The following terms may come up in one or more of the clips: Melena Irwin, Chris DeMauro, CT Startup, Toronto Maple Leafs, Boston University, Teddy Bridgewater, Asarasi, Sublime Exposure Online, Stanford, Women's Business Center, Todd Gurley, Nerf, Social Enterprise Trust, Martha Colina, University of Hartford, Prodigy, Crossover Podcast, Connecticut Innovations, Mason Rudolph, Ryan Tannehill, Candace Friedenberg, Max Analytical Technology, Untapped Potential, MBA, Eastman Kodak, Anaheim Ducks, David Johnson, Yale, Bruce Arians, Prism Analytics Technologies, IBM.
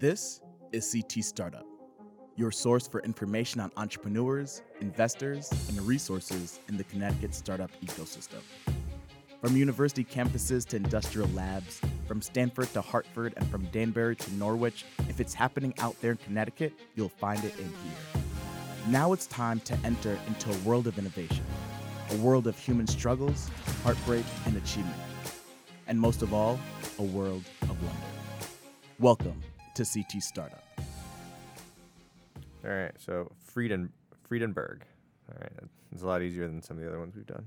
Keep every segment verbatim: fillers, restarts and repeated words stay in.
This is C T Startup, your source for information on entrepreneurs, investors, and resources in the Connecticut startup ecosystem. From university campuses to industrial labs, from Stanford to Hartford, and from Danbury to Norwich, if it's happening out there in Connecticut, you'll find it in here. Now it's time to enter into a world of innovation, a world of human struggles, heartbreak, and achievement, and most of all, a world of wonder. Welcome to C T Startup. All right, so Frieden, Friedenberg. All right, it's a lot easier than some of the other ones we've done.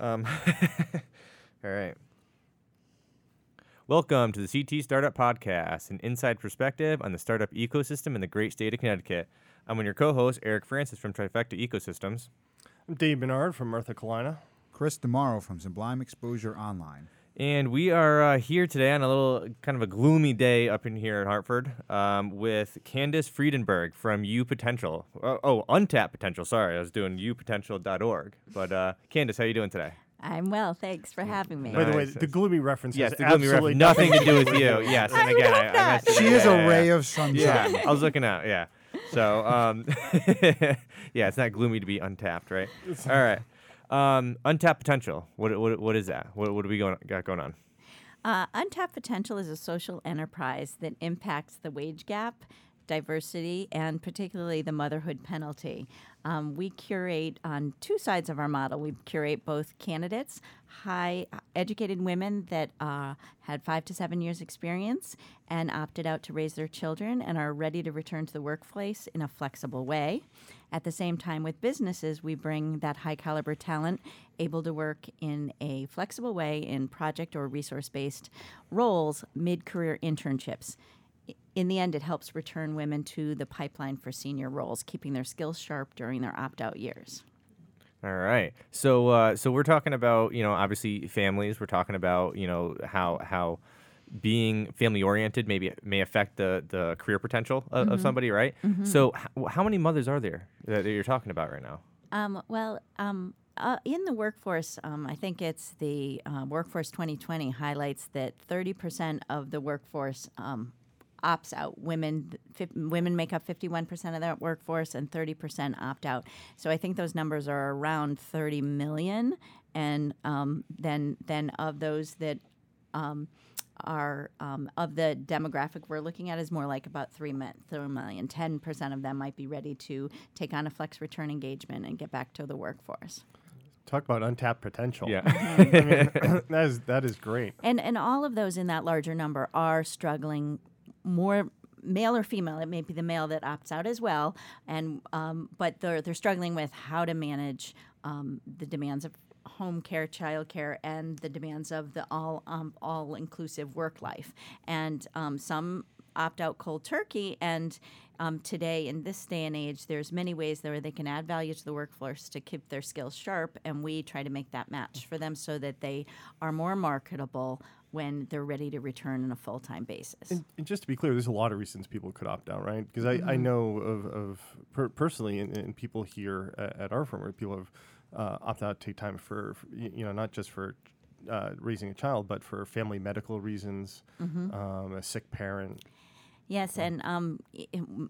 Um, all right. Welcome to the C T Startup Podcast, an inside perspective on the startup ecosystem in the great state of Connecticut. I'm your co-host, Eric Francis from Trifecta Ecosystems. I'm Dave Bernard from Martha Colina. Chris DeMauro from Sublime Exposure Online. And we are uh, here today on a little kind of a gloomy day up in here at Hartford um, with Candace Friedenberg from U Potential. Oh, oh, Untapped Potential. Sorry, I was doing u potential dot org. But uh, Candace, how are you doing today? I'm well. Thanks for having me. By the way, the gloomy reference yes, has the gloomy absolutely ref- nothing to do with you. Yes, and I again, love I, that. I she is yeah, a yeah, ray yeah. of sunshine. Yeah, I was looking out. Yeah. So, um, yeah, it's not gloomy to be untapped, right? All right. Um, Untapped Potential. What what what is that? What what do we going, got going on? Uh, Untapped Potential is a social enterprise that impacts the wage gap, diversity, and particularly the motherhood penalty. Um, we curate on two sides of our model. We curate both candidates, high educated women that uh, had five to seven years experience and opted out to raise their children and are ready to return to the workplace in a flexible way. At the same time, with businesses, we bring that high caliber talent able to work in a flexible way in project or resource-based roles, mid-career internships. In the end, it helps return women to the pipeline for senior roles, keeping their skills sharp during their opt-out years. All right. So uh, so we're talking about, you know, obviously families. We're talking about, you know, how how being family-oriented maybe may affect the, the career potential of, mm-hmm. of somebody, right? Mm-hmm. So h- how many mothers are there that you're talking about right now? Um, well, um, Uh, in the workforce, um, I think it's the uh, Workforce twenty twenty highlights that thirty percent of the workforce um, opts out. Women f- women make up fifty-one percent of that workforce and thirty percent opt out. So I think those numbers are around thirty million. And um, then, then of those that um, are um, of the demographic we're looking at is more like about three million. ten percent of them might be ready to take on a flex return engagement and get back to the workforce. Talk about untapped potential. Yeah. I mean, that is that is great. And and all of those in that larger number are struggling more, male or female. It may be the male that opts out as well, and um, but they're they're struggling with how to manage um, the demands of home care, child care, and the demands of the all um, all inclusive work life. And um, some opt out cold turkey. And um, today, in this day and age, there's many ways that they can add value to the workforce to keep their skills sharp, and we try to make that match for them so that they are more marketable when they're ready to return on a full-time basis. And, and just to be clear, there's a lot of reasons people could opt out, right? Because I, mm-hmm. I know of, of per- personally, and, and people here at, at our firm, where people have uh, opt out, take time for, for, you know, not just for uh, raising a child, but for family medical reasons, mm-hmm. um, a sick parent. Yes, and um, I- m-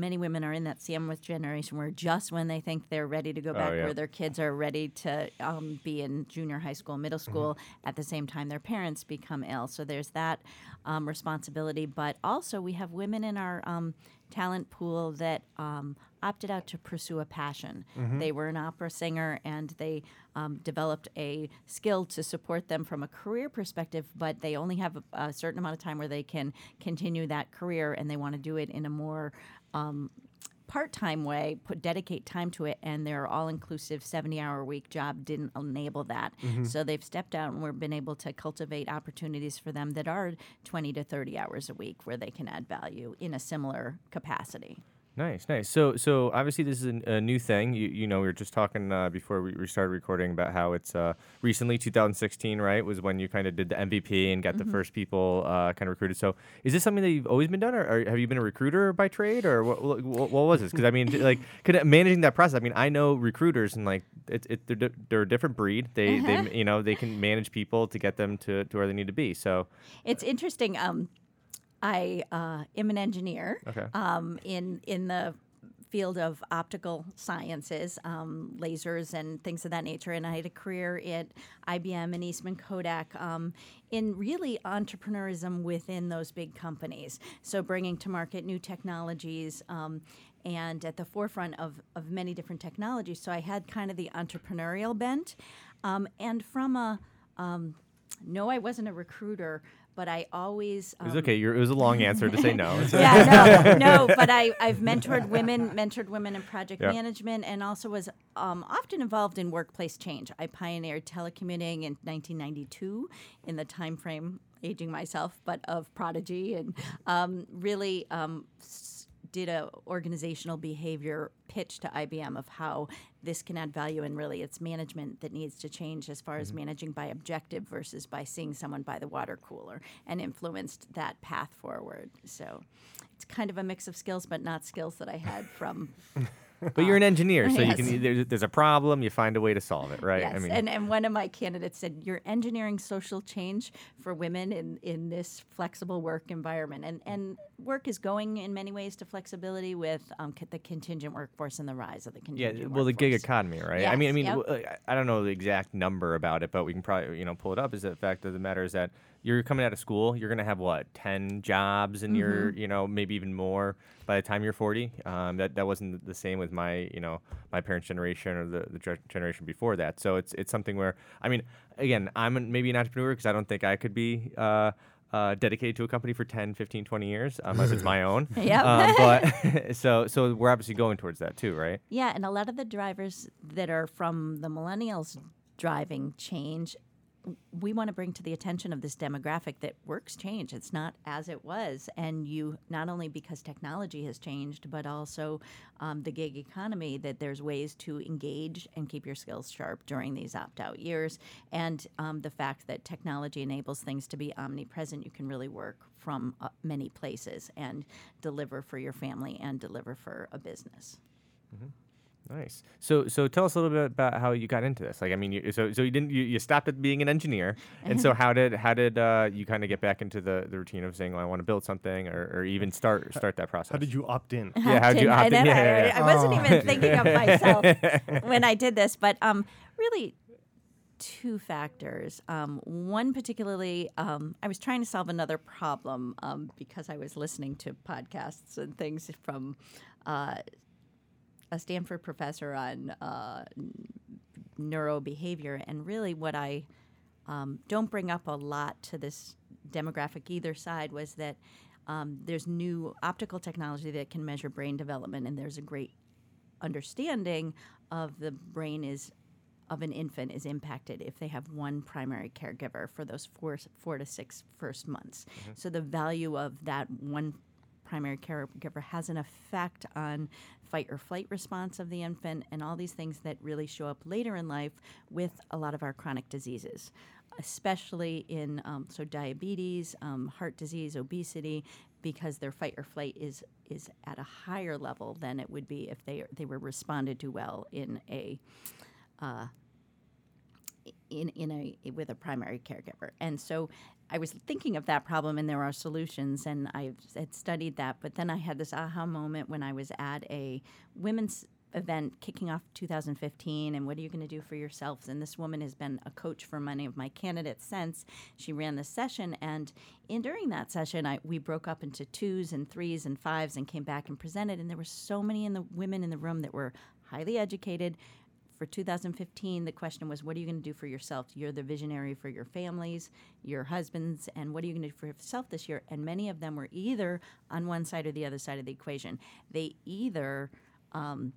many women are in that sandwich generation where just when they think they're ready to go back, oh, yeah. where their kids are ready to um, be in junior high school, middle school, mm-hmm. at the same time their parents become ill. So there's that um, responsibility. But also we have women in our um, talent pool that um, opted out to pursue a passion. Mm-hmm. They were an opera singer, and they um, developed a skill to support them from a career perspective, but they only have a, a certain amount of time where they can continue that career, and they want to do it in a more um, part-time way, put dedicate time to it, and their all-inclusive seventy-hour-a-week job didn't enable that. Mm-hmm. So they've stepped out, and we've been able to cultivate opportunities for them that are twenty to thirty hours a week where they can add value in a similar capacity. Nice, nice. So, so obviously this is an, a new thing. You, you know, we were just talking uh, before we, we started recording about how it's uh, recently two thousand sixteen, right, was when you kind of did the M V P and got mm-hmm. the first people uh, kind of recruited. So, is this something that you've always been done, or, or have you been a recruiter by trade, or what? What, what was this? Because I mean, like, could, managing that process. I mean, I know recruiters, and like, it, it they're, di- they're a different breed. They, uh-huh. they, you know, they can manage people to get them to, to where they need to be. So, it's interesting. Um, I uh, am an engineer okay. um, in in the field of optical sciences, um, lasers and things of that nature. And I had a career at I B M and Eastman Kodak um, in really entrepreneurism within those big companies. So bringing to market new technologies um, and at the forefront of, of many different technologies. So I had kind of the entrepreneurial bent. Um, and from a, um, no, I wasn't a recruiter, but I always... Um, it was okay. You're, it was a long answer to say no. yeah, no, no. But I, I've mentored women, mentored women in project yep. management, and also was um, often involved in workplace change. I pioneered telecommuting in nineteen ninety-two in the time frame, aging myself, but of Prodigy, and um, really um, s- did a organizational behavior pitch to I B M of how this can add value, and really it's management that needs to change as far mm-hmm. as managing by objective versus by seeing someone by the water cooler, and influenced that path forward. So it's kind of a mix of skills, but not skills that I had from... But um, you're an engineer, so yes. you can. There's, there's a problem, you find a way to solve it, right? Yes, I mean, and, and one of my candidates said, "You're engineering social change for women in, in this flexible work environment." And and work is going in many ways to flexibility with um, c- the contingent workforce and the rise of the contingent. Yeah, well, workforce. The gig economy, right? Yes, I mean, I mean, yep. I don't know the exact number about it, but we can probably you know pull it up. Is the fact of the matter is that you're coming out of school, you're gonna have what ten jobs, and mm-hmm. you're you know maybe even more by the time you're forty. Um, that that wasn't the same with my you know my parents' generation or the, the ge- generation before that. So it's it's something where I mean again I'm an, maybe an entrepreneur because I don't think I could be uh, uh, dedicated to a company for ten, fifteen, twenty years unless it's my own. Yep. Um, but so so we're obviously going towards that too, right? Yeah, and a lot of the drivers that are from the millennials driving change. We want to bring to the attention of this demographic that work's change. It's not as it was. And you, not only because technology has changed, but also um, the gig economy, that there's ways to engage and keep your skills sharp during these opt-out years. And um, the fact that technology enables things to be omnipresent. You can really work from uh, many places and deliver for your family and deliver for a business. Mm-hmm. Nice. So, so tell us a little bit about how you got into this. Like, I mean, you, so, so you didn't, you, you stopped at being an engineer, and so how did, how did uh, you kind of get back into the, the routine of saying, well, I want to build something, or, or even start start that process? How did you opt in? Yeah, how did you opt in? in? Yeah, yeah, yeah. I wasn't oh. even thinking of myself when I did this, but um, really. Two factors. Um, one particularly, um, I was trying to solve another problem um, because I was listening to podcasts and things from uh, a Stanford professor on uh, neurobehavior, and really what I um, don't bring up a lot to this demographic either side was that um, there's new optical technology that can measure brain development, and there's a great understanding of the brain is of an infant is impacted if they have one primary caregiver for those four, four to six first months. Mm-hmm. So the value of that one primary caregiver has an effect on fight or flight response of the infant and all these things that really show up later in life with a lot of our chronic diseases, especially in um, so diabetes, um, heart disease, obesity, because their fight or flight is is at a higher level than it would be if they they were responded to well in a uh, in in a with a primary caregiver. And so I was thinking of that problem, and there are solutions, and I had studied that. But then I had this aha moment when I was at a women's event kicking off two thousand fifteen, and what are you going to do for yourselves? And this woman has been a coach for many of my candidates since. She ran this session, and in during that session, I we broke up into twos and threes and fives and came back and presented, and there were so many in the women in the room that were highly educated. For two thousand fifteen, the question was, what are you going to do for yourself? You're the visionary for your families, your husbands, and what are you going to do for yourself this year? And many of them were either on one side or the other side of the equation. They either um,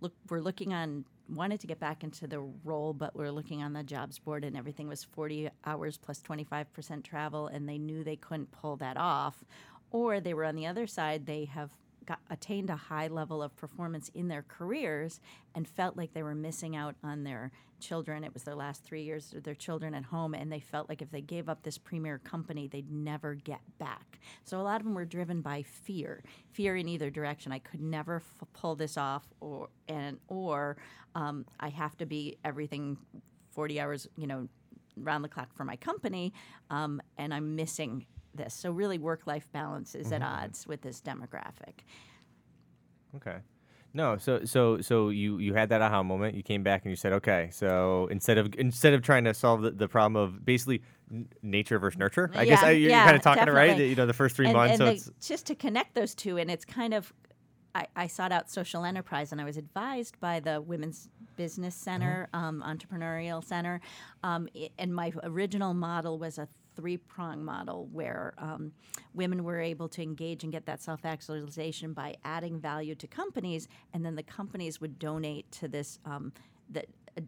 look, were looking on, wanted to get back into the role, but were looking on the jobs board, and everything was forty hours plus twenty-five percent travel, and they knew they couldn't pull that off. Or they were on the other side, they have Got, attained a high level of performance in their careers and felt like they were missing out on their children. It was their last three years of their children at home, and they felt like if they gave up this premier company, they'd never get back. So a lot of them were driven by fear, fear in either direction. I could never f- pull this off, or and or um, I have to be everything forty hours, you know, round the clock for my company, um, and I'm missing this. So really work-life balance is mm-hmm. at odds with this demographic. Okay. No, so so so you, you had that aha moment. You came back and you said, okay, so instead of instead of trying to solve the, the problem of basically n- nature versus nurture, I yeah, guess I, you're yeah, kind of talking definitely. Right. You know, the first three and, months. And so the, it's just to connect those two, and it's kind of I, I sought out Social Enterprise, and I was advised by the Women's Business Center, mm-hmm. um, Entrepreneurial Center, um, it, and my original model was a three-prong model where um, women were able to engage and get that self-actualization by adding value to companies, and then the companies would donate to this um, the uh,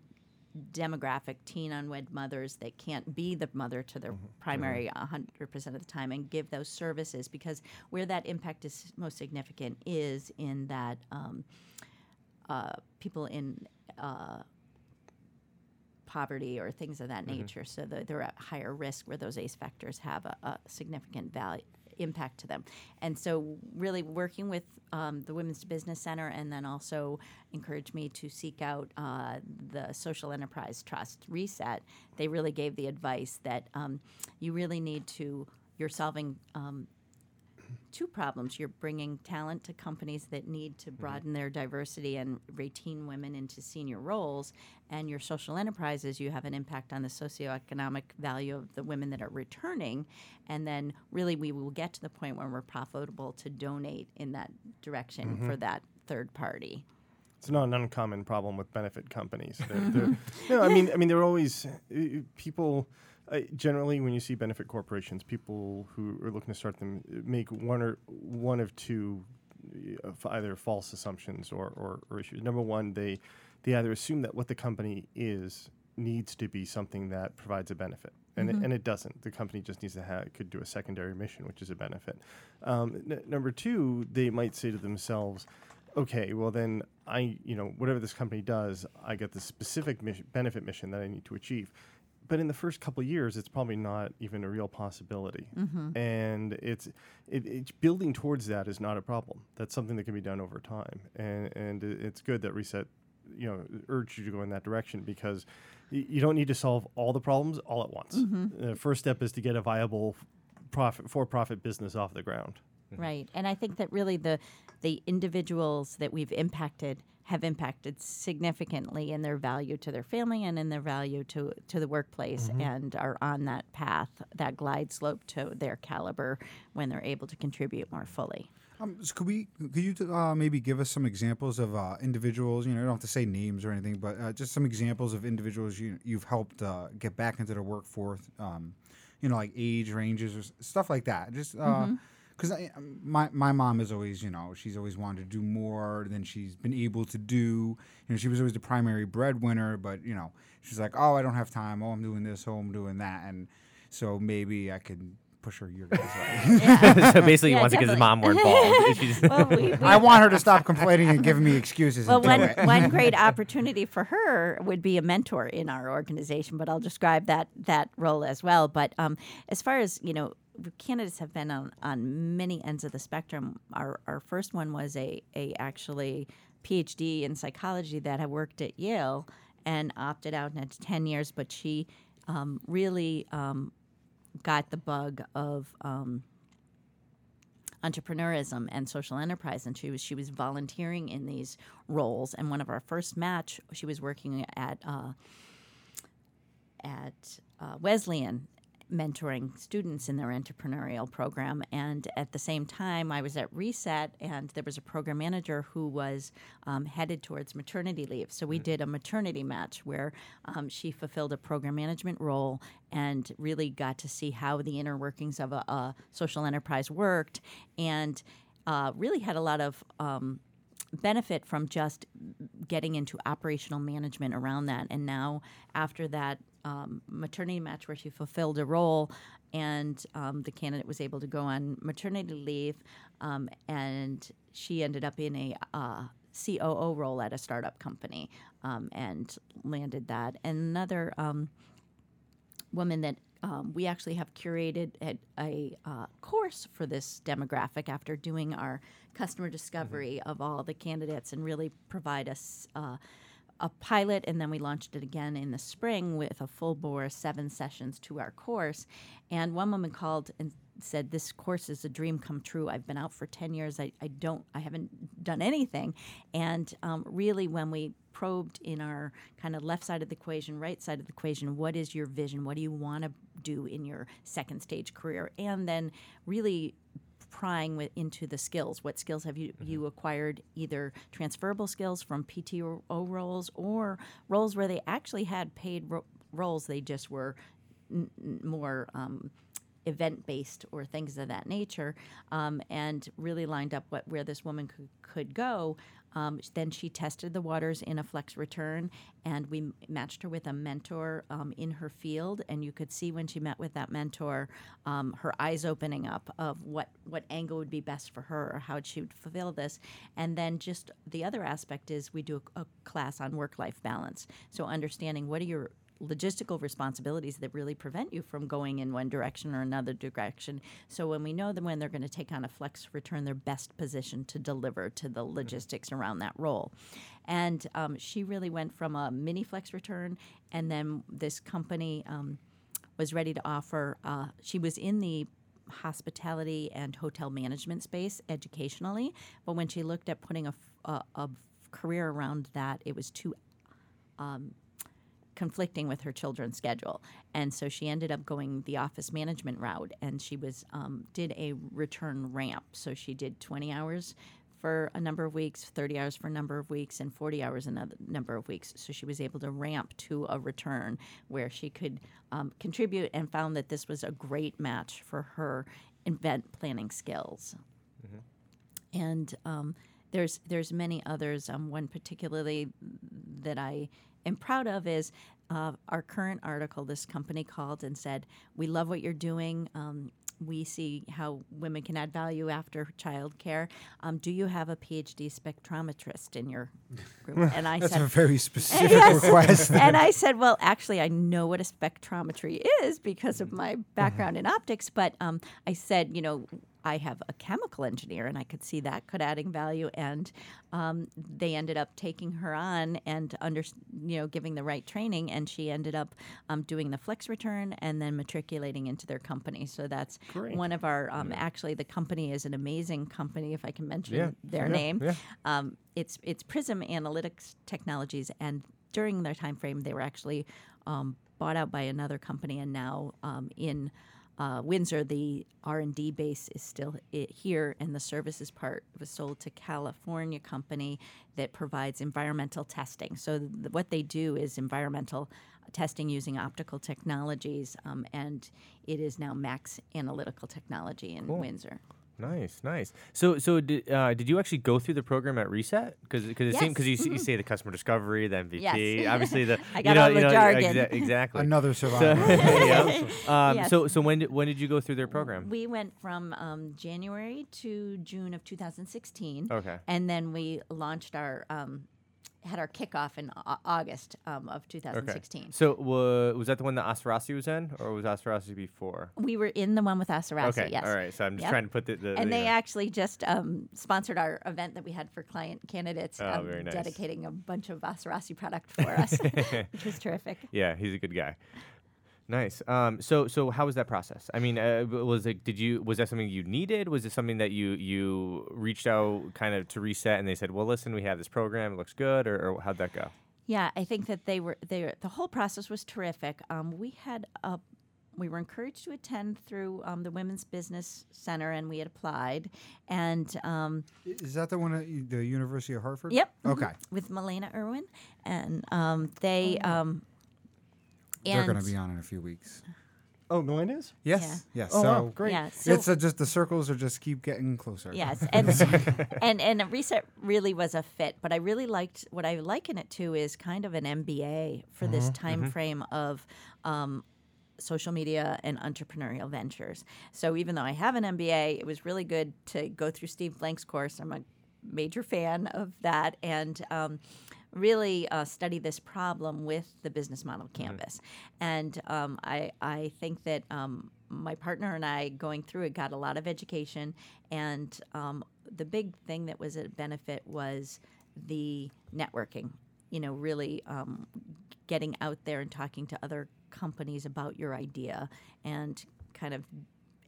demographic, teen unwed mothers that can't be the mother to their mm-hmm. primary mm-hmm. one hundred percent of the time, and give those services, because where that impact is most significant is in that um, uh, people in uh, poverty or things of that mm-hmm. nature, so the, they're at higher risk, where those ACE factors have a, a significant value impact to them. And so really working with um, the Women's Business Center, and then also encouraged me to seek out uh, the Social Enterprise Trust, Reset. They really gave the advice that um, you really need to, you're solving um, two problems. You're bringing talent to companies that need to broaden mm-hmm. their diversity and retain women into senior roles, and your social enterprises, you have an impact on the socioeconomic value of the women that are returning, and then really we will get to the point where we're profitable to donate in that direction mm-hmm. for that third party. It's not an uncommon problem with benefit companies. They're, they're, no, I mean, I mean, they're always uh, people... Uh, generally, when you see benefit corporations, people who are looking to start them make one or one of two uh, f- either false assumptions or, or, or issues. Number one, they they either assume that what the company is needs to be something that provides a benefit, and mm-hmm. it, and it doesn't. The company just needs to have could do a secondary mission, which is a benefit. Um, n- number two, they might say to themselves, okay, well then I you know whatever this company does, I get the specific mis- benefit mission that I need to achieve. But in the first couple of years, it's probably not even a real possibility. Mm-hmm. And it's, it, it's building towards that is not a problem. That's something that can be done over time. And and it's good that Reset, you know, urged you to go in that direction, because y- you don't need to solve all the problems all at once. Mm-hmm. The first step is to get a viable profit, for-profit business off the ground. Mm-hmm. Right. And I think that really the the individuals that we've impacted have impacted significantly in their value to their family and in their value to, to the workplace mm-hmm. and are on that path, that glide slope to their caliber when they're able to contribute more fully. Um, so could we, could you uh, maybe give us some examples of uh, individuals, you know, you don't have to say names or anything, but uh, just some examples of individuals you, you've helped uh, get back into the workforce, um, you know, like age ranges or stuff like that. Just, uh, mm-hmm. Because my, my mom is always, you know, she's always wanted to do more than she's been able to do. You know, she was always the primary breadwinner, but, you know, she's like, oh, I don't have time. Oh, I'm doing this. Oh, I'm doing that. And so maybe I can push her your guys' way. Yeah. So basically yeah, he wants definitely. to get his mom more involved. well, we, we, I want her to stop complaining and giving me excuses. Well, one, one great opportunity for her would be a mentor in our organization, but I'll describe that, that role as well. But um, as far as, you know, candidates have been on, on many ends of the spectrum. Our our first one was a, a actually PhD in psychology that had worked at Yale and opted out in ten years, but she um, really um, got the bug of um, entrepreneurism and social enterprise, and she was she was volunteering in these roles. And one of our first match, she was working at uh, at uh, Wesleyan, mentoring students in their entrepreneurial program. And at the same time, I was at Reset, and there was a program manager who was um, headed towards maternity leave. So we mm-hmm. did a maternity match where um, she fulfilled a program management role and really got to see how the inner workings of a, a social enterprise worked, and uh, really had a lot of um, benefit from just getting into operational management around that. And now after that Um, maternity match where she fulfilled a role, and um, the candidate was able to go on maternity leave, um, and she ended up in a uh, C O O role at a startup company um, and landed that. And another um, woman that um, we actually have curated a, a uh, course for this demographic after doing our customer discovery mm-hmm. of all the candidates, and really provide us uh, a pilot, and then we launched it again in the spring with a full bore seven sessions to our course. And one woman called and said, this course is a dream come true. I've been out for ten years. I, I don't, I haven't done anything. And um, really, when we probed in our kind of left side of the equation, right side of the equation, what is your vision? What do you want to do in your second stage career? And then really prying with, into the skills. What skills have you, mm-hmm. you acquired, either transferable skills from P T O roles or roles where they actually had paid ro- roles, they just were n- more um, event-based or things of that nature, um, and really lined up what where this woman could, could go. Um, then she tested the waters in a flex return, and we matched her with a mentor um, in her field. And you could see when she met with that mentor, um, her eyes opening up of what, what angle would be best for her or how she would fulfill this. And then just the other aspect is we do a, a class on work-life balance. So understanding what are your logistical responsibilities that really prevent you from going in one direction or another direction. So when we know them, when they're going to take on a flex return, they're best positioned to deliver to the logistics mm-hmm. around that role. And um, she really went from a mini flex return, and then this company um, was ready to offer, uh, she was in the hospitality and hotel management space educationally, but when she looked at putting a, a, a career around that, it was too um, conflicting with her children's schedule. And so she ended up going the office management route, and she was um, did a return ramp. So she did twenty hours for a number of weeks, thirty hours for a number of weeks, and forty hours another number of weeks. So she was able to ramp to a return where she could um, contribute, and found that this was a great match for her event planning skills. Mm-hmm. And um, there's, there's many others. Um, one particularly that I am proud of is uh, our current article. This company called and said, we love what you're doing. Um, we see how women can add value after childcare. Um, do you have a P H D spectrometrist in your group? And I That's said, a very specific yes. request. And I said, well, actually, I know what a spectrometry is because of my background mm-hmm. in optics. But um, I said, you know, I have a chemical engineer, and I could see that could adding value. And um, they ended up taking her on and under, you know, giving the right training, and she ended up um, doing the flex return and then matriculating into their company. So that's Great. One of our um, yeah. actually the company is an amazing company, if I can mention yeah. their yeah. name. Yeah. Um, it's it's Prism Analytics Technologies, and during their time frame, they were actually um, bought out by another company, and now um, in. Uh, Windsor, the R and D base is still it here, and the services part was sold to California company that provides environmental testing. So th- what they do is environmental testing using optical technologies, um, and it is now Max Analytical Technology in cool. Windsor. Nice, nice. So, so did uh, did you actually go through the program at Reset? Because because yes. because you, mm-hmm. you say the customer discovery, the M V P, yes. obviously the I got you know, all the you know, jargon exa- exactly another survivor. So, yeah. um, yes. so so when did, when did you go through their program? We went from um, January to June of two thousand sixteen. Okay, and then we launched our. Um, had our kickoff in August um, of two thousand sixteen. Okay. So uh, was that the one that Asarasi was in, or was Asarasi before? We were in the one with Asarasi, okay. yes. All right, so I'm just yep. trying to put the... the and the, they know. actually just um, sponsored our event that we had for client candidates, oh, um, very nice. dedicating a bunch of Asarasi product for us, which was terrific. Yeah, he's a good guy. Nice. Um, so, so how was that process? I mean, uh, was it, did you was that something you needed? Was it something that you you reached out kind of to Reset, and they said, "Well, listen, we have this program; it looks good." Or, or how'd that go? Yeah, I think that they were they were, the whole process was terrific. Um, we had a we were encouraged to attend through um, the Women's Business Center, and we had applied. And um, is that the one at the University of Hartford? Yep. Okay. With Melena Irwin, and um, they. Um, They're going to be on in a few weeks. Oh, Melena is? Yes. Yeah. Yes. Oh, so wow. Great. Yeah, so it's uh, just the circles are just keep getting closer. Yes. And, and and Reset really was a fit, but I really liked what I liken it to is kind of an M B A for mm-hmm. this time mm-hmm. frame of um, social media and entrepreneurial ventures. So even though I have an M B A, it was really good to go through Steve Blank's course. I'm a major fan of that. And um really uh, study this problem with the business model canvas. Mm-hmm. And um, I, I think that um, my partner and I going through it got a lot of education. And um, the big thing that was a benefit was the networking, you know, really um, getting out there and talking to other companies about your idea and kind of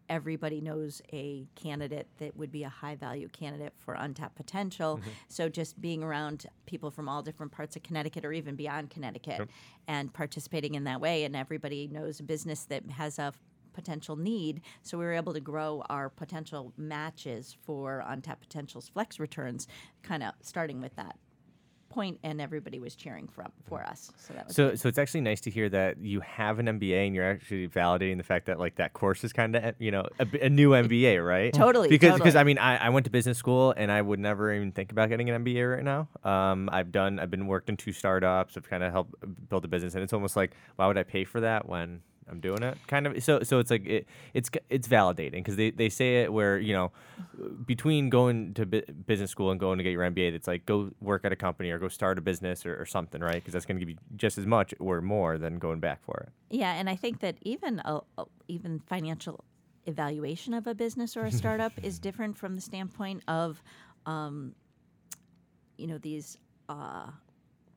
everybody knows a candidate that would be a high-value candidate for Untapped Potential. Mm-hmm. So just being around people from all different parts of Connecticut or even beyond Connecticut, yep. and participating in that way, and everybody knows a business that has a potential need, so we were able to grow our potential matches for Untapped Potential's flex returns, kind of starting with that point, and everybody was cheering for, for us. So that was so, so it's actually nice to hear that you have an M B A and you're actually validating the fact that like that course is kind of, you know, a, a new M B A, right? totally. Because totally. because I mean I, I went to business school and I would never even think about getting an M B A right now. Um, I've done I've been worked in two startups. I've kind of helped build a business, and it's almost like why would I pay for that when I'm doing it, kind of. So, so it's like it, it's it's validating because they, they say it where, you know, between going to bu- business school and going to get your M B A, it's like go work at a company or go start a business or, or something, right? Because that's going to give you just as much or more than going back for it. Yeah, and I think that even a, a, even financial evaluation of a business or a startup is different from the standpoint of, um, you know, these uh,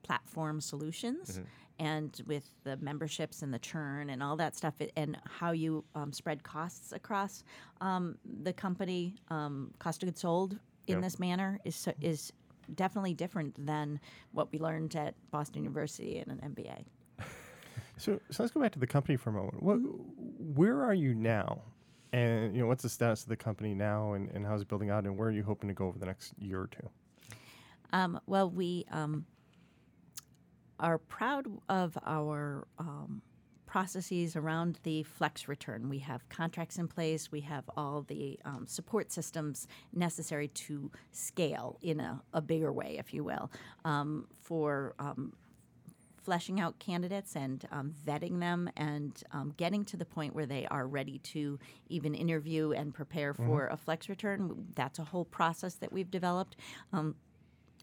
platform solutions. Mm-hmm. And with the memberships and the churn and all that stuff, it, and how you um, spread costs across um, the company, um, cost of goods sold in yep. this manner is so, is definitely different than what we learned at Boston University in an M B A. So, so let's go back to the company for a moment. What, where are you now, and you know what's the status of the company now, and, and how's it building out, and where are you hoping to go over the next year or two? Um, well, we. Um, are proud of our um, processes around the flex return. We have contracts in place. We have all the um, support systems necessary to scale in a, a bigger way, if you will, um, for um, fleshing out candidates and um, vetting them and um, getting to the point where they are ready to even interview and prepare mm-hmm. for a flex return. That's a whole process that we've developed. Um,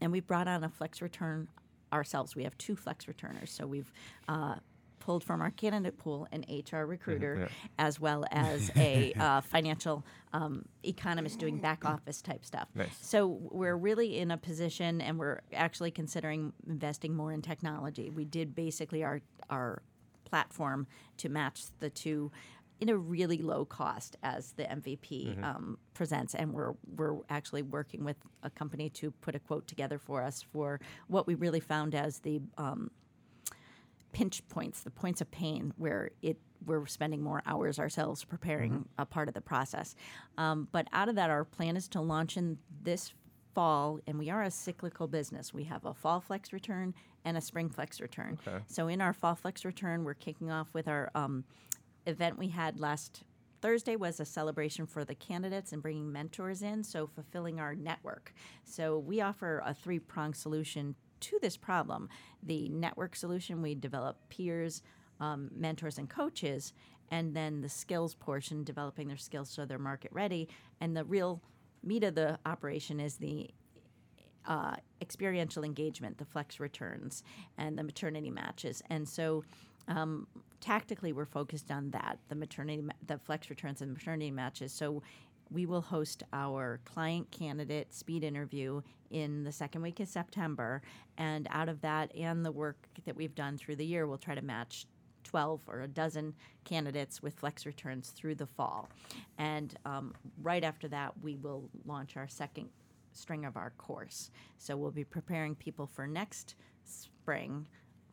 and we've brought on a flex return ourselves. We have two flex returners, so we've uh, pulled from our candidate pool an H R recruiter, mm-hmm, yeah. as well as a uh, financial um, economist doing back office type stuff. Nice. So we're really in a position, and we're actually considering investing more in technology. We did basically our our platform to match the two in a really low cost as the M V P mm-hmm. um, presents. And we're we're actually working with a company to put a quote together for us for what we really found as the um, pinch points, the points of pain, where it we're spending more hours ourselves preparing mm-hmm. a part of the process. Um, but out of that, our plan is to launch in this fall, and we are a cyclical business. We have a fall flex return and a spring flex return. Okay. So in our fall flex return, we're kicking off with our um, event we had last Thursday was a celebration for the candidates and bringing mentors in, so fulfilling our network. So we offer a three-pronged solution to this problem. The network solution, we develop peers, um, mentors, and coaches, and then the skills portion, developing their skills so they're market ready. And the real meat of the operation is the uh, experiential engagement, the flex returns, and the maternity matches. And so Um, tactically, we're focused on that, the maternity, ma- the flex returns and maternity matches. So we will host our client candidate speed interview in the second week of September. And out of that and the work that we've done through the year, we'll try to match twelve or a dozen candidates with flex returns through the fall. And um, right after that, we will launch our second string of our course. So we'll be preparing people for next spring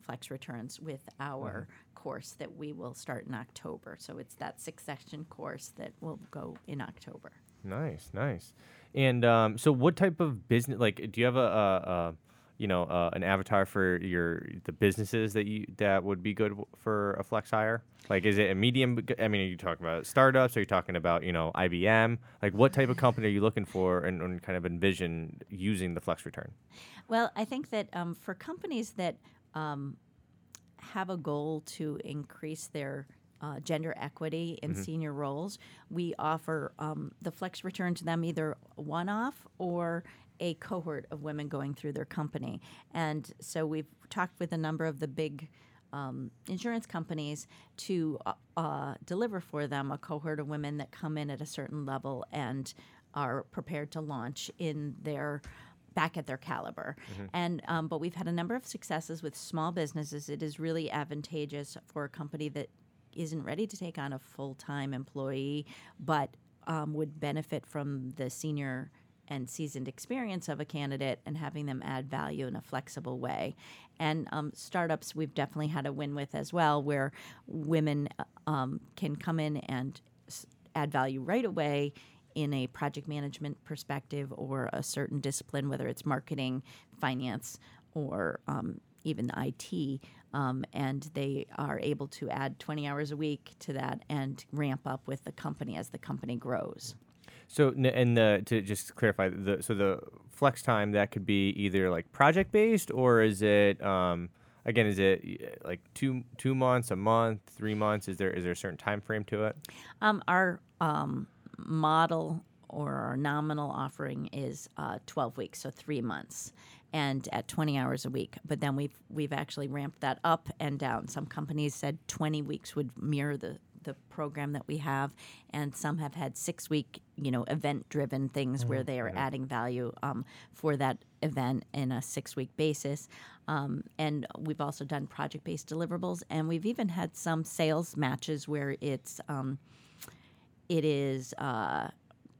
flex returns with our mm-hmm. course that we will start in October. So it's that six-section course that will go in October. Nice, nice. And um, so, what type of business? Like, do you have a, a, a you know, uh, an avatar for your the businesses that you that would be good w- for a flex hire? Like, is it a medium? I mean, are you talking about startups? Are you talking about you know I B M? Like, what type of company are you looking for, and, and kind of envision using the flex return? Well, I think that um, for companies that Um, have a goal to increase their uh, gender equity in mm-hmm. senior roles, we offer um, the flex return to them either one-off or a cohort of women going through their company. And so we've talked with a number of the big um, insurance companies to uh, uh, deliver for them a cohort of women that come in at a certain level and are prepared to launch in their back at their caliber. Mm-hmm. And um, but we've had a number of successes with small businesses. It is really advantageous for a company that isn't ready to take on a full-time employee, but um, would benefit from the senior and seasoned experience of a candidate and having them add value in a flexible way. And um, startups, we've definitely had a win with as well, where women um, can come in and add value right away in a project management perspective or a certain discipline, whether it's marketing, finance, or um, even I T, um, and they are able to add twenty hours a week to that and ramp up with the company as the company grows. So, and the, to just clarify, the, so the flex time, that could be either like project-based, or is it, um, again, is it like two two months, a month, three months? Is there is there a certain time frame to it? Um, our um, model or our nominal offering is uh, twelve weeks, so three months. And at twenty hours a week, but then we've we've actually ramped that up and down. Some companies said twenty weeks would mirror the, the program that we have, and some have had six week you know event driven things mm-hmm. where they are adding value um, for that event in a six week basis. Um, and we've also done project based deliverables, and we've even had some sales matches where it's um, it is uh,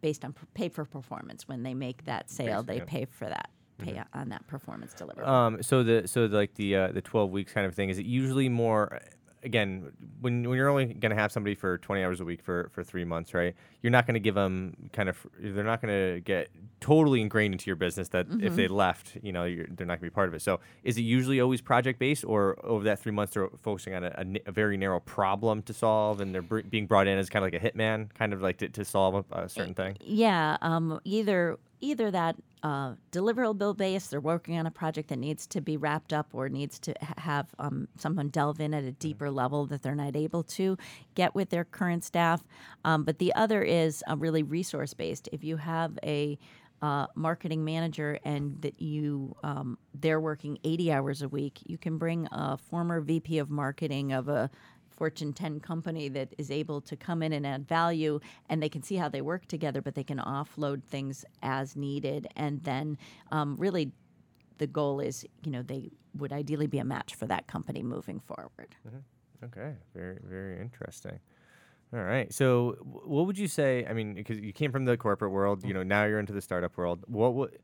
based on pay for performance. When they make that sale, based, they yeah. pay for that. Pay mm-hmm. on that performance deliverable. Um, so the so the, like the uh, the twelve weeks kind of thing, is it usually more? Again, when when you're only going to have somebody for twenty hours a week for, for three months, right? You're not going to give them kind of they're not going to get totally ingrained into your business that mm-hmm. if they left, you know, you're, they're not going to be part of it. So is it usually always project based, or over that three months they're focusing on a, a, a very narrow problem to solve, and they're br- being brought in as kind of like a hitman, kind of like to, to solve a, a certain thing? Yeah, um, either. Either that uh, deliverable base, they're working on a project that needs to be wrapped up or needs to ha- have um, someone delve in at a deeper level that they're not able to get with their current staff. Um, but the other is uh, really resource-based. If you have a uh, marketing manager and that you um, they're working eighty hours a week, you can bring a former V P of marketing of a Fortune ten company that is able to come in and add value, and they can see how they work together, but they can offload things as needed. And then um, really the goal is, you know, they would ideally be a match for that company moving forward. Mm-hmm. Okay. Very, very interesting. All right. So what would you say, I mean, because you came from the corporate world, you know, now you're into the startup world. What would...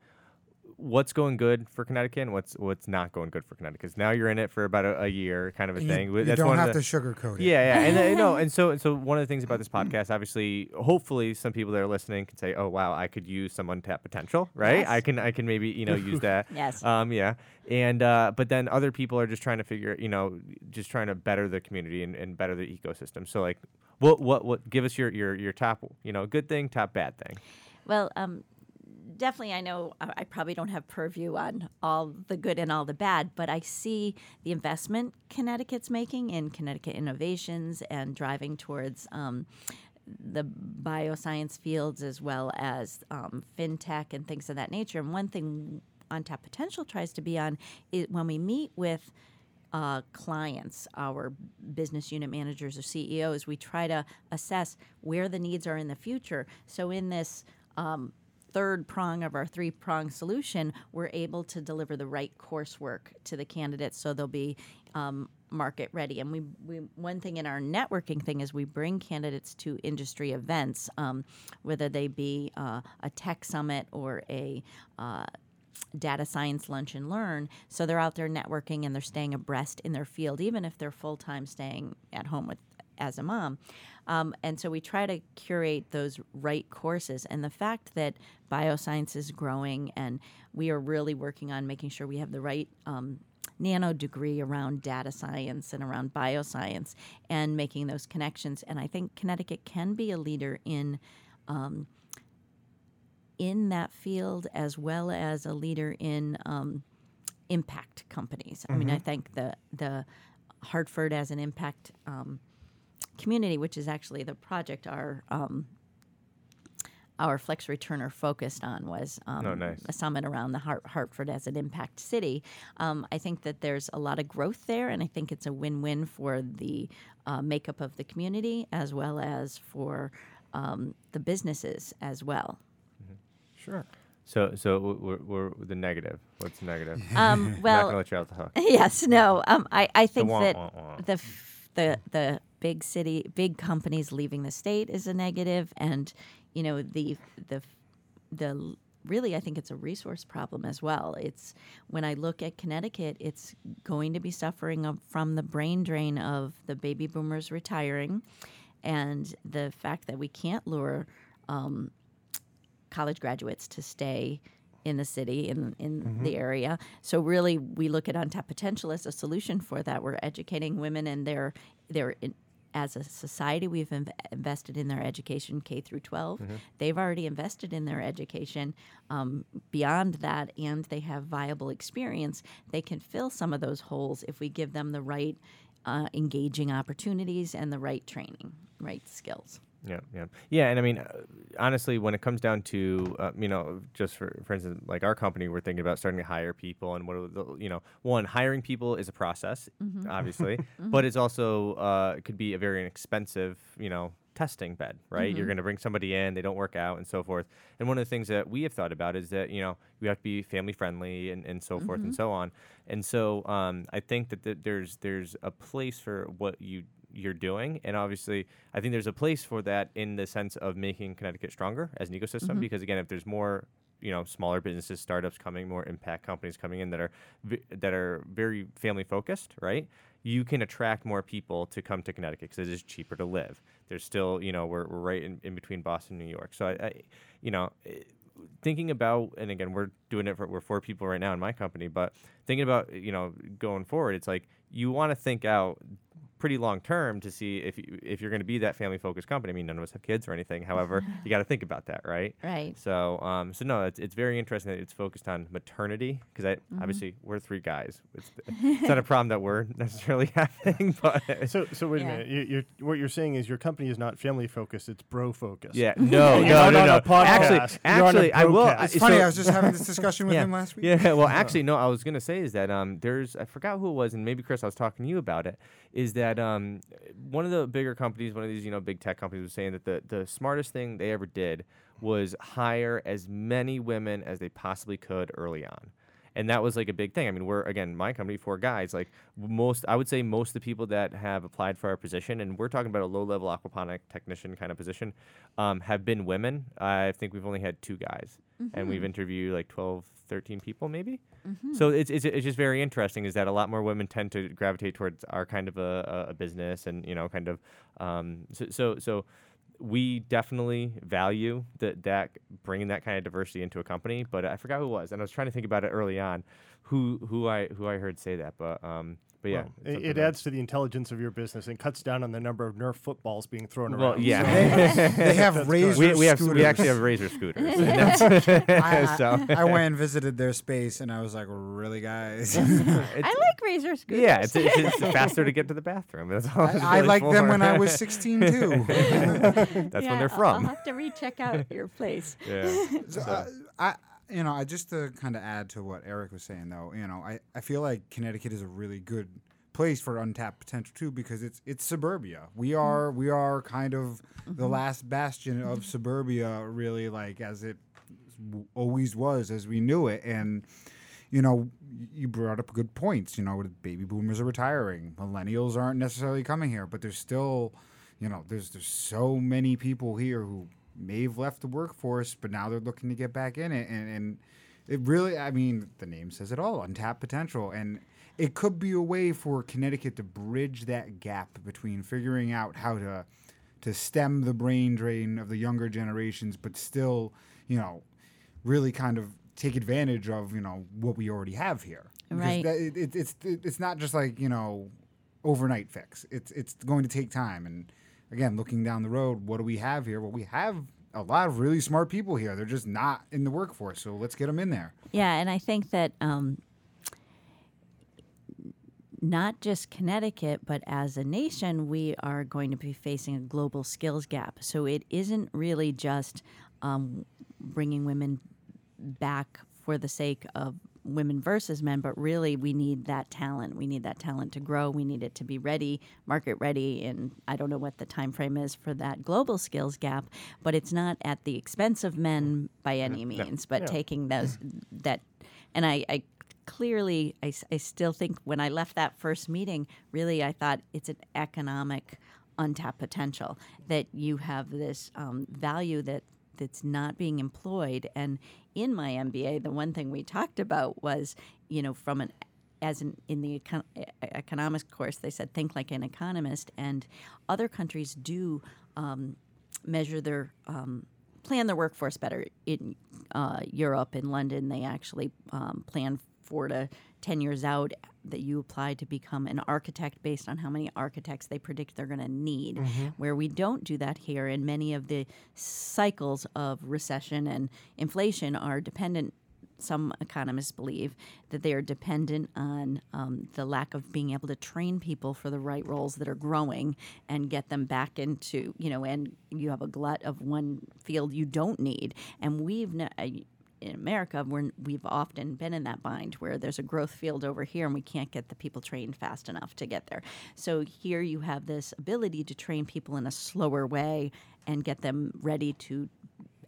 What's going good for Connecticut and what's what's not going good for Connecticut? Because now you're in it for about a, a year kind of a you, thing. You That's don't one have the, to sugarcoat it. Yeah, yeah. And, uh, you know, and, so, and so one of the things about this podcast, obviously, hopefully some people that are listening can say, oh, wow, I could use some untapped potential, right? Yes. I can I can maybe, you know, use that. Yes. Um, yeah. And uh, but then other people are just trying to figure, you know, just trying to better the community and, and better the ecosystem. So, like, what, what, what, give us your, your, your top, you know, good thing, top bad thing. Well, um, definitely, I know I probably don't have purview on all the good and all the bad, but I see the investment Connecticut's making in Connecticut Innovations and driving towards um, the bioscience fields as well as um, fintech and things of that nature. And one thing Untapped Potential tries to be on is when we meet with Uh, clients, our business unit managers or C E Os, we try to assess where the needs are in the future. So in this um, third prong of our three-prong solution, we're able to deliver the right coursework to the candidates so they'll be um, market ready. And we, we one thing in our networking thing is we bring candidates to industry events, um, whether they be uh, a tech summit or a uh, data science lunch and learn, so they're out there networking and they're staying abreast in their field, even if they're full-time staying at home with as a mom. Um, and so we try to curate those right courses. And the fact that bioscience is growing and we are really working on making sure we have the right um, nano degree around data science and around bioscience and making those connections. And I think Connecticut can be a leader in um in that field, as well as a leader in um, impact companies. Mm-hmm. I mean, I think the the Hartford as an impact um, community, which is actually the project our um, our Flex Returner focused on, was um, oh, nice. a summit around the Hart- Hartford as an impact city. Um, I think that there's a lot of growth there, and I think it's a win-win for the uh, makeup of the community, as well as for um, the businesses as well. Sure. So, so we're, we're the negative. What's negative? Um, well, not gonna let you out the hook. Yes, no. Um, I, I think wah, that wah, wah. the f- the the big city, big companies leaving the state is a negative, and you know the the the really I think it's a resource problem as well. It's when I look at Connecticut, it's going to be suffering from the brain drain of the baby boomers retiring, and the fact that we can't lure um, college graduates to stay in the city, in in mm-hmm. the area. So really, we look at Untapped Potential as a solution for that. We're educating women, and they're, they're in, as a society, we've inv- invested in their education K through twelve. Mm-hmm. They've already invested in their education. Um, beyond that, and they have viable experience, they can fill some of those holes if we give them the right uh, engaging opportunities and the right training, right skills. Yeah, yeah, yeah, and I mean, honestly, when it comes down to, uh, you know, just for, for instance, like our company, we're thinking about starting to hire people, and what are the, you know, one, hiring people is a process, mm-hmm. obviously, mm-hmm. but it's also uh, it could be a very inexpensive, you know, testing bed, right? Mm-hmm. You're going to bring somebody in, they don't work out, and so forth. And one of the things that we have thought about is that, you know, we have to be family friendly and, and so mm-hmm. forth and so on. And so um, I think that th- there's there's a place for what you. you're doing, and obviously I think there's a place for that in the sense of making Connecticut stronger as an ecosystem, mm-hmm. because again, if there's more, you know, smaller businesses, startups coming, more impact companies coming in that are v- that are very family focused, right, you can attract more people to come to Connecticut because it is cheaper to live. There's still, you know, we're, we're right in, in between Boston and New York, so I, I you know it, thinking about, and again, we're doing it for, we're four people right now in my company, but thinking about, you know, going forward, it's like you want to think out pretty long term to see if you, if you're going to be that family focused company. I mean, none of us have kids or anything. However, you got to think about that, right? Right. So, um, so no, it's it's very interesting that it's focused on maternity, because I mm-hmm. obviously we're three guys. It's, it's not a problem that we're necessarily having. But so, so wait yeah. a minute. You, you're, what you're saying is your company is not family focused. It's bro focused. Yeah. No. no. No. No. no. Actually, actually, I will. It's funny. So, I was just having this discussion with yeah. him last week. Yeah. Well, actually, no. I was going to say is that um, there's I forgot who it was, and maybe Chris, I was talking to you about it. Is that um, one of the bigger companies, one of these, you know, big tech companies was saying that the, the smartest thing they ever did was hire as many women as they possibly could early on. And that was like a big thing. I mean, we're, again, my company, four guys, like most, I would say most of the people that have applied for our position, and we're talking about a low-level aquaponic technician kind of position, um, have been women. I think we've only had two guys. Mm-hmm. And we've interviewed like twelve, thirteen people maybe. Mm-hmm. So it's, it's it's just very interesting is that a lot more women tend to gravitate towards our kind of a, a business and, you know, kind of, um, so, so, so we definitely value that, that bringing that kind of diversity into a company, but I forgot who it was. And I was trying to think about it early on, who, who I, who I heard say that, but, um, But yeah, well, it, it adds to the intelligence of your business and cuts down on the number of Nerf footballs being thrown well, around. Yeah, so they, they have razor. We, we, have, we actually have razor scooters. I, so. I went and visited their space, and I was like, "Really, guys?" I like razor scooters. Yeah, it's, it's, it's faster to get to the bathroom. That's all. I, really I liked for. them when I was sixteen too. That's yeah, when they're from. I'll have to recheck out your place. Yeah. So, uh, I. You know, I just to kind of add to what Eric was saying, though, you know, I, I feel like Connecticut is a really good place for Untapped Potential, too, because it's it's suburbia. We are we are kind of the last bastion of suburbia, really, like, as it always was, as we knew it. And, you know, you brought up good points, you know, baby boomers are retiring. Millennials aren't necessarily coming here, but there's still, you know, there's there's so many people here who may have left the workforce, but now they're looking to get back in it. And, and it really, I mean, the name says it all, Untapped Potential. And it could be a way for Connecticut to bridge that gap between figuring out how to to stem the brain drain of the younger generations, but still, you know, really kind of take advantage of, you know, what we already have here. Right. That, it, it, it's, it, it's not just like, you know, overnight fix. It's, it's going to take time. And again, looking down the road, what do we have here? Well, we have a lot of really smart people here. They're just not in the workforce, so let's get them in there. Yeah, and I think that um, not just Connecticut, but as a nation, we are going to be facing a global skills gap. So it isn't really just um, bringing women back for the sake of women versus men, but really we need that talent. We need that talent to grow. We need it to be ready, market ready, and I don't know what the time frame is for that global skills gap, but it's not at the expense of men by any means, but yeah. taking those that, and I, I clearly, I, I still think when I left that first meeting, really I thought it's an economic untapped potential, that you have this um, value that that's not being employed. And in my M B A, the one thing we talked about was, you know, from an as in, in the econ- economics course, they said, think like an economist. And other countries do um, measure their um, plan their workforce better. In uh, Europe, in London, they actually um, plan four to ten years out that you apply to become an architect based on how many architects they predict they're going to need, mm-hmm. where we don't do that here. And many of the cycles of recession and inflation are dependent, some economists believe, that they are dependent on um, the lack of being able to train people for the right roles that are growing and get them back into, you know, and you have a glut of one field you don't need. And we've... Ne- in America, we're, we've often been in that bind where there's a growth field over here and we can't get the people trained fast enough to get there. So here you have this ability to train people in a slower way and get them ready to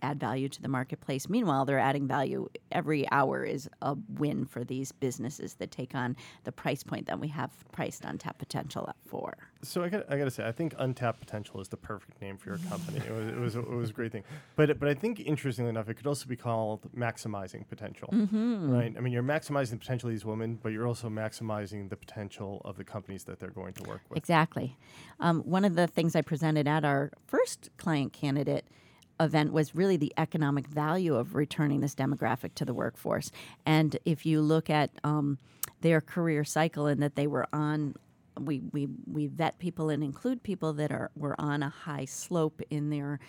add value to the marketplace. Meanwhile, they're adding value. Every hour is a win for these businesses that take on the price point that we have priced Untapped Potential at for. So I got I got to say, I think Untapped Potential is the perfect name for your company. It was it was, it was a great thing. But but I think, interestingly enough, it could also be called maximizing potential, mm-hmm. right? I mean, you're maximizing the potential of these women, but you're also maximizing the potential of the companies that they're going to work with. Exactly. Um, one of the things I presented at our first client candidate event was really the economic value of returning this demographic to the workforce. And if you look at um, their career cycle and that they were on, we we we vet people and include people that are were on a high slope in their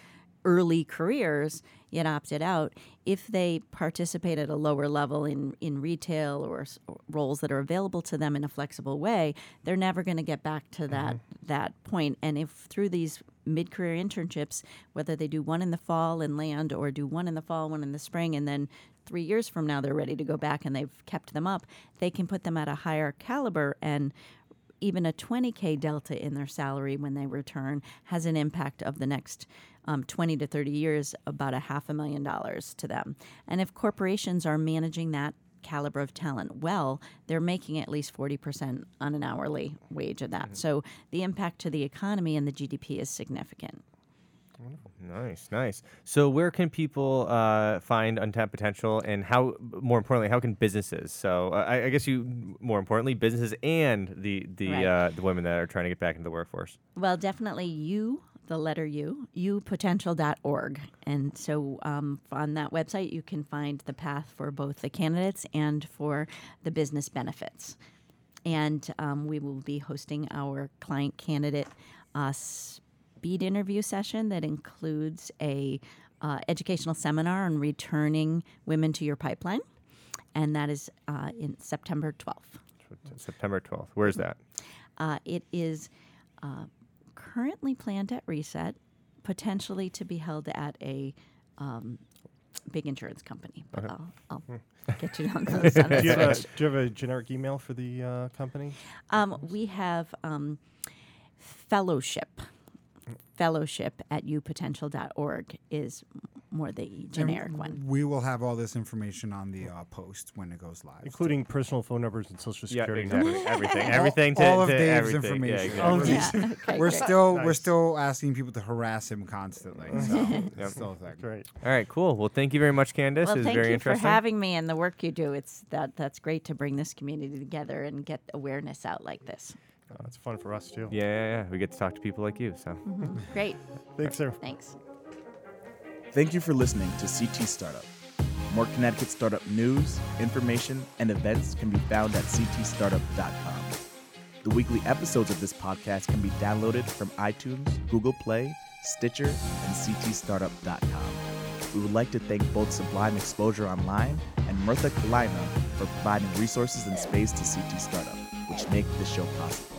early careers, yet opted out. If they participate at a lower level in, in retail or, or roles that are available to them in a flexible way, they're never going to get back to that mm-hmm. that point. And if through these mid-career internships, whether they do one in the fall and land or do one in the fall, one in the spring, and then three years from now they're ready to go back and they've kept them up, they can put them at a higher caliber, and even a twenty K delta in their salary when they return has an impact of the next um, twenty to thirty years, about a half a million dollars to them. And if corporations are managing that caliber of talent well, they're making at least forty percent on an hourly wage of that. Mm-hmm. So the impact to the economy and the G D P is significant. Nice, nice. So where can people uh, find Untapped Potential, and how, more importantly, how can businesses? So uh, I, I guess you, more importantly, businesses and the the, right. uh, the women that are trying to get back into the workforce. Well, definitely you, the letter U, upotential dot org. And so um, on that website, you can find the path for both the candidates and for the business benefits. And um, we will be hosting our client candidate uh, speed interview session that includes a uh, educational seminar on returning women to your pipeline, and that is uh, in September twelfth. September twelfth. Where is that? Uh, it is uh, currently planned at Reset, potentially to be held at a um, big insurance company. But okay. I'll, I'll get you down those. on do, you have a, do you have a generic email for the uh, company? Um, we have um, fellowship. Fellowship at upotential dot org is more the generic and one. We will have all this information on the uh, post when it goes live, including so. personal phone numbers and social security yeah, exactly. numbers. everything, everything, all, to, all of to Dave's everything. information. Yeah, exactly. all of yeah. these. Okay, we're great. still nice. we're still asking people to harass him constantly. So yep. still great. All right, cool. Well, thank you very much, Candace. Well, it was thank very you interesting. for having me and the work you do. It's that that's great to bring this community together and get awareness out like this. Oh, it's fun for us, too. Yeah, yeah, yeah. We get to talk to people like you, so. Mm-hmm. Great. Thanks, sir. Thanks. Thank you for listening to C T Startup. More Connecticut startup news, information, and events can be found at c t startup dot com. The weekly episodes of this podcast can be downloaded from iTunes, Google Play, Stitcher, and c t startup dot com. We would like to thank both Sublime Exposure Online and Martha Colina for providing resources and space to C T Startup, which make this show possible.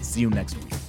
See you next week.